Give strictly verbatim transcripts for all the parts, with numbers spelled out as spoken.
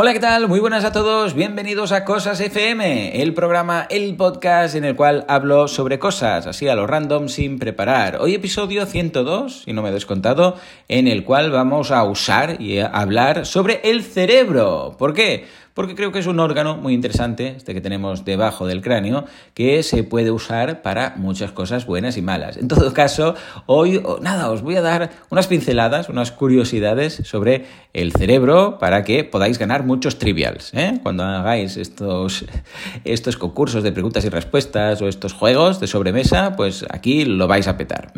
Hola, ¿qué tal? Muy buenas a todos, bienvenidos a Cosas F M, el programa, el podcast en el cual hablo sobre cosas, así a lo random, sin preparar. Hoy episodio ciento dos, si no me he descontado, en el cual vamos a usar y a hablar sobre el cerebro. ¿Por qué? Porque creo que es un órgano muy interesante, este que tenemos debajo del cráneo, que se puede usar para muchas cosas buenas y malas. En todo caso, hoy, nada, os voy a dar unas pinceladas, unas curiosidades sobre el cerebro para que podáis ganar muchos trivials, ¿eh? Cuando hagáis estos, estos concursos de preguntas y respuestas o estos juegos de sobremesa, pues aquí lo vais a petar.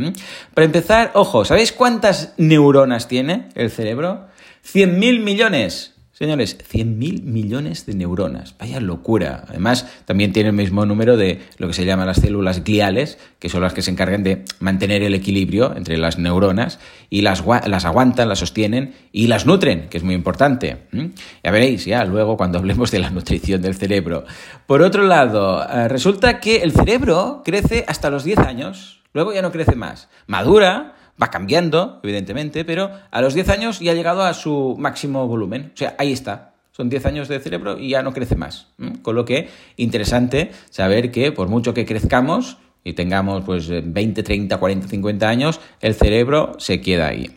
Para empezar, ojo, ¿sabéis cuántas neuronas tiene el cerebro? cien mil millones. Señores, cien mil millones de neuronas. Vaya locura. Además, también tiene el mismo número de lo que se llaman las células gliales, que son las que se encargan de mantener el equilibrio entre las neuronas y las, las aguantan, las sostienen y las nutren, que es muy importante. ¿Mm? Ya veréis, ya luego cuando hablemos de la nutrición del cerebro. Por otro lado, resulta que el cerebro crece hasta los diez años, luego ya no crece más. Madura. Va cambiando, evidentemente, pero a los diez años ya ha llegado a su máximo volumen. O sea, ahí está. Son diez años de cerebro y ya no crece más. Con lo que, interesante saber que por mucho que crezcamos y tengamos pues veinte, treinta, cuarenta, cincuenta años, el cerebro se queda ahí.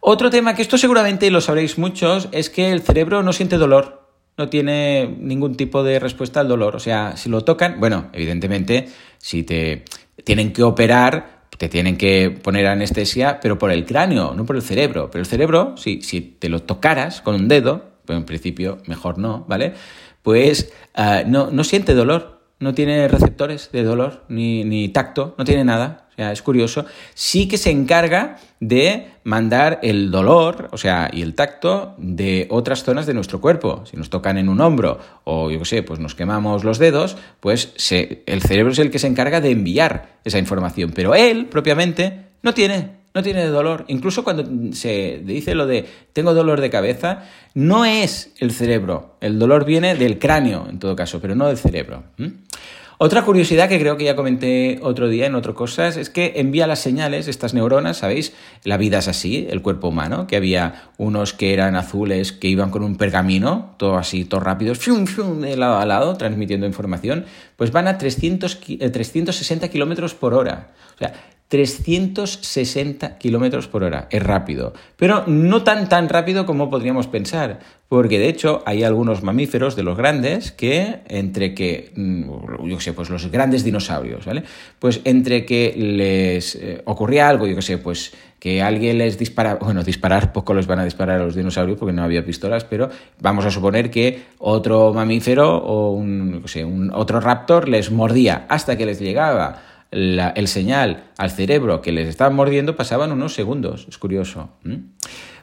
Otro tema, que esto seguramente lo sabréis muchos, es que el cerebro no siente dolor. No tiene ningún tipo de respuesta al dolor. O sea, si lo tocan... Bueno, evidentemente, si te tienen que operar... Te tienen que poner anestesia, pero por el cráneo, no por el cerebro. Pero el cerebro, si, si te lo tocaras con un dedo, pero en principio mejor no, ¿vale? Pues uh, no, no siente dolor, no tiene receptores de dolor, ni, ni tacto, no tiene nada. O sea, es curioso. Sí que se encarga de mandar el dolor, o sea, y el tacto de otras zonas de nuestro cuerpo. Si nos tocan en un hombro o, yo qué sé, pues nos quemamos los dedos, pues se, el cerebro es el que se encarga de enviar esa información. Pero él, propiamente, no tiene, no tiene dolor. Incluso cuando se dice lo de tengo dolor de cabeza, no es el cerebro. El dolor viene del cráneo, en todo caso, pero no del cerebro. ¿Mm? Otra curiosidad que creo que ya comenté otro día en otras cosas es que envía las señales, estas neuronas, ¿sabéis? La vida es así, el cuerpo humano, que había unos que eran azules que iban con un pergamino, todo así, todo rápido, fium, fium, de lado a lado, transmitiendo información, pues van a trescientos, trescientos sesenta kilómetros por hora. O sea, trescientos sesenta kilómetros por hora. Es rápido, pero no tan tan rápido como podríamos pensar, porque de hecho hay algunos mamíferos de los grandes que entre que, yo qué sé, pues los grandes dinosaurios, ¿vale? Pues entre que les eh, ocurría algo, yo qué sé, pues que alguien les disparaba, bueno, disparar poco les van a disparar a los dinosaurios porque no había pistolas, pero vamos a suponer que otro mamífero o un, yo qué sé, un otro raptor les mordía hasta que les llegaba La, el señal al cerebro que les estaban mordiendo, pasaban unos segundos. Es curioso. ¿Mm?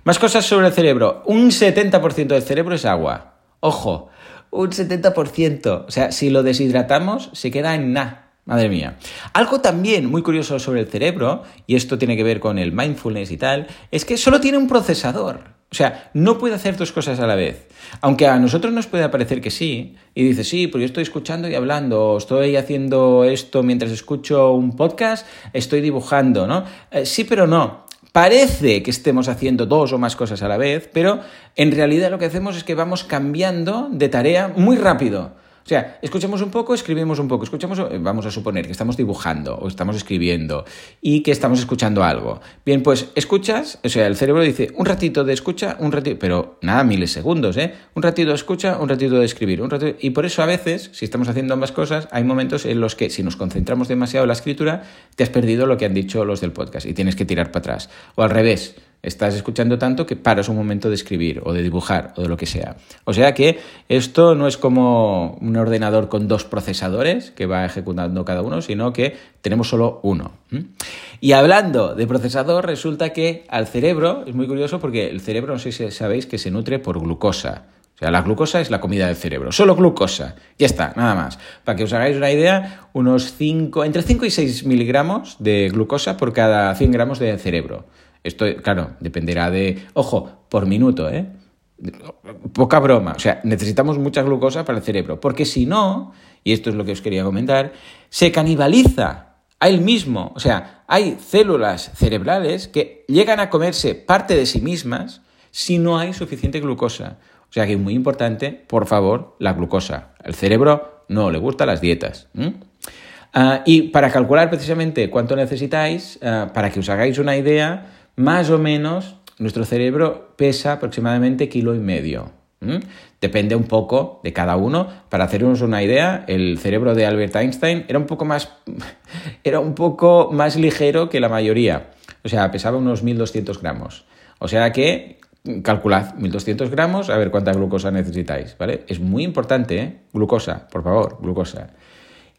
Más cosas sobre el cerebro. Un setenta por ciento del cerebro es agua. Ojo, un setenta por ciento. O sea, si lo deshidratamos, se queda en nada. Madre mía. Algo también muy curioso sobre el cerebro, y esto tiene que ver con el mindfulness y tal, es que solo tiene un procesador. O sea, no puede hacer dos cosas a la vez. Aunque a nosotros nos puede parecer que sí, y dices, sí, pues yo estoy escuchando y hablando, o estoy haciendo esto mientras escucho un podcast, estoy dibujando, ¿no? Eh, sí, pero no. Parece que estemos haciendo dos o más cosas a la vez, pero en realidad lo que hacemos es que vamos cambiando de tarea muy rápido. O sea, escuchamos un poco, escribimos un poco, escuchamos, vamos a suponer que estamos dibujando o estamos escribiendo y que estamos escuchando algo. Bien, pues escuchas, o sea, el cerebro dice un ratito de escucha, un ratito, pero nada, milisegundos, ¿eh? Un ratito de escucha, un ratito de escribir, un ratito... Y por eso a veces, si estamos haciendo ambas cosas, hay momentos en los que si nos concentramos demasiado en la escritura, te has perdido lo que han dicho los del podcast y tienes que tirar para atrás. O al revés. Estás escuchando tanto que paras un momento de escribir o de dibujar o de lo que sea. O sea que esto no es como un ordenador con dos procesadores que va ejecutando cada uno, sino que tenemos solo uno. Y hablando de procesador, resulta que al cerebro, es muy curioso porque el cerebro, no sé si sabéis, que se nutre por glucosa. O sea, la glucosa es la comida del cerebro. Solo glucosa. Ya está, nada más. Para que os hagáis una idea, unos cinco, entre cinco y seis miligramos de glucosa por cada cien gramos de cerebro. Esto, claro, dependerá de... Ojo, por minuto, ¿eh? Poca broma. O sea, necesitamos mucha glucosa para el cerebro. Porque si no, y esto es lo que os quería comentar, se canibaliza a él mismo. O sea, hay células cerebrales que llegan a comerse parte de sí mismas si no hay suficiente glucosa. O O sea que es muy importante, por favor, la glucosa. Al cerebro no le gustan las dietas. ¿Mm? Uh, y para calcular precisamente cuánto necesitáis, uh, para que os hagáis una idea, más o menos nuestro cerebro pesa aproximadamente kilo y medio. ¿Mm? Depende un poco de cada uno. Para hacernos una idea, el cerebro de Albert Einstein era un poco más, era un poco más ligero que la mayoría. O sea, pesaba unos mil doscientos gramos. O sea que calculad mil doscientos gramos, a ver cuánta glucosa necesitáis, ¿vale? Es muy importante, ¿eh? Glucosa, por favor, glucosa.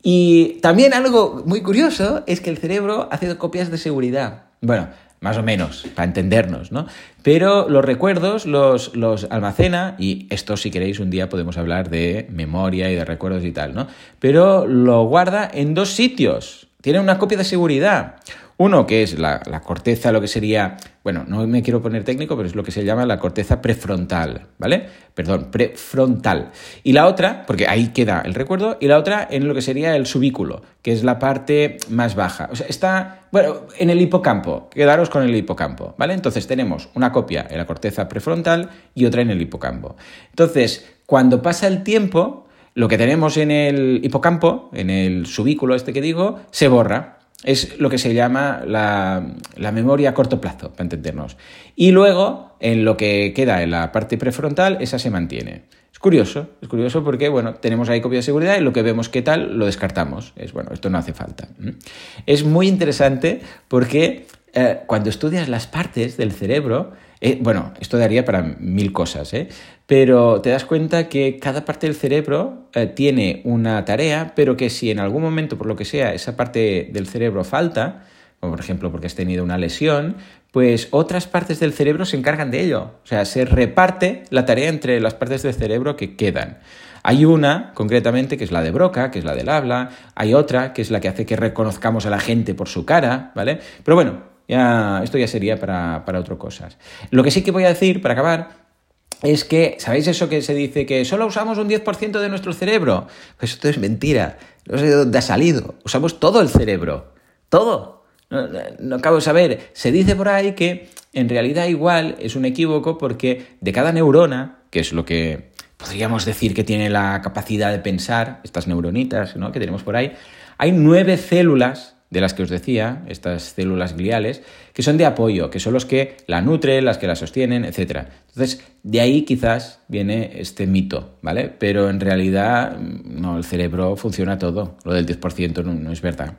Y también algo muy curioso es que el cerebro hace copias de seguridad. Bueno, más o menos, para entendernos, ¿no? Pero los recuerdos los, los almacena, y esto, si queréis, un día podemos hablar de memoria y de recuerdos y tal, ¿no? Pero lo guarda en dos sitios. Tiene una copia de seguridad. Uno que es la, la corteza, lo que sería, bueno, no me quiero poner técnico, pero es lo que se llama la corteza prefrontal, ¿vale? Perdón, prefrontal. Y la otra, porque ahí queda el recuerdo, y la otra en lo que sería el subículo, que es la parte más baja. O sea, está, bueno, en el hipocampo, quedaros con el hipocampo, ¿vale? Entonces tenemos una copia en la corteza prefrontal y otra en el hipocampo. Entonces, cuando pasa el tiempo, lo que tenemos en el hipocampo, en el subículo este que digo, se borra. Es lo que se llama la, la memoria a corto plazo, para entendernos. Y luego, en lo que queda en la parte prefrontal, esa se mantiene. Es curioso, es curioso porque, bueno, tenemos ahí copia de seguridad y lo que vemos qué tal lo descartamos. Es, bueno, esto no hace falta. Es muy interesante porque eh, cuando estudias las partes del cerebro, eh, bueno, esto daría para mil cosas, ¿eh? Pero te das cuenta que cada parte del cerebro eh, tiene una tarea, pero que si en algún momento, por lo que sea, esa parte del cerebro falta, como por ejemplo porque has tenido una lesión, pues otras partes del cerebro se encargan de ello. O sea, se reparte la tarea entre las partes del cerebro que quedan. Hay una, concretamente, que es la de Broca, que es la del habla. Hay otra, que es la que hace que reconozcamos a la gente por su cara, ¿vale? Pero bueno, ya, esto ya sería para, para otras cosas. Lo que sí que voy a decir, para acabar, es que, ¿sabéis eso que se dice que solo usamos un diez por ciento de nuestro cerebro? Pues esto es mentira. No sé de dónde ha salido. Usamos todo el cerebro. Todo. No, no, no acabo de saber. Se dice por ahí que en realidad igual es un equívoco porque de cada neurona, que es lo que podríamos decir que tiene la capacidad de pensar, estas neuronitas, ¿no?, que tenemos por ahí, hay nueve células de las que os decía, estas células gliales, que son de apoyo, que son los que la nutren, las que la sostienen, etcétera. Entonces, de ahí quizás viene este mito, ¿vale? Pero en realidad, no, el cerebro funciona todo. Lo del diez por ciento no, no es verdad.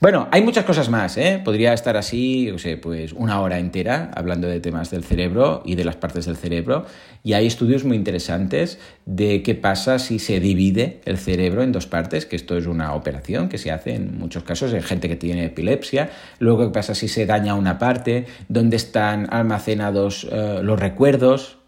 Bueno, hay muchas cosas más, ¿eh? Podría estar así, no sé, pues una hora entera hablando de temas del cerebro y de las partes del cerebro. Y hay estudios muy interesantes de qué pasa si se divide el cerebro en dos partes, que esto es una operación que se hace en muchos casos en gente que tiene epilepsia. Luego, ¿qué pasa si se daña una parte? ¿Dónde están almacenados uh, los recuerdos?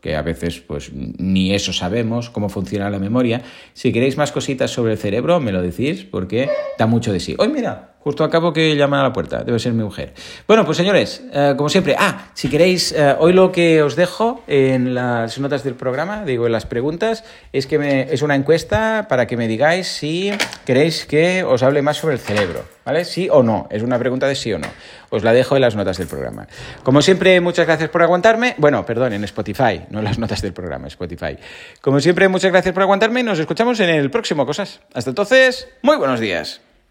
Que a veces pues ni eso sabemos, cómo funciona la memoria. Si queréis más cositas sobre el cerebro, me lo decís, porque da mucho de sí. ¡Ay, mira! Justo acabo que llaman a la puerta. Debe ser mi mujer. Bueno, pues señores, eh, como siempre, ah, si queréis, eh, hoy lo que os dejo en las notas del programa, digo, en las preguntas, es que me, es una encuesta para que me digáis si queréis que os hable más sobre el cerebro, ¿vale? Sí o no. Es una pregunta de sí o no. Os la dejo en las notas del programa. Como siempre, muchas gracias por aguantarme. Bueno, perdón, en Spotify, no en las notas del programa, Spotify. Como siempre, muchas gracias por aguantarme. Nos escuchamos en el próximo Cosas. Hasta entonces, muy buenos días.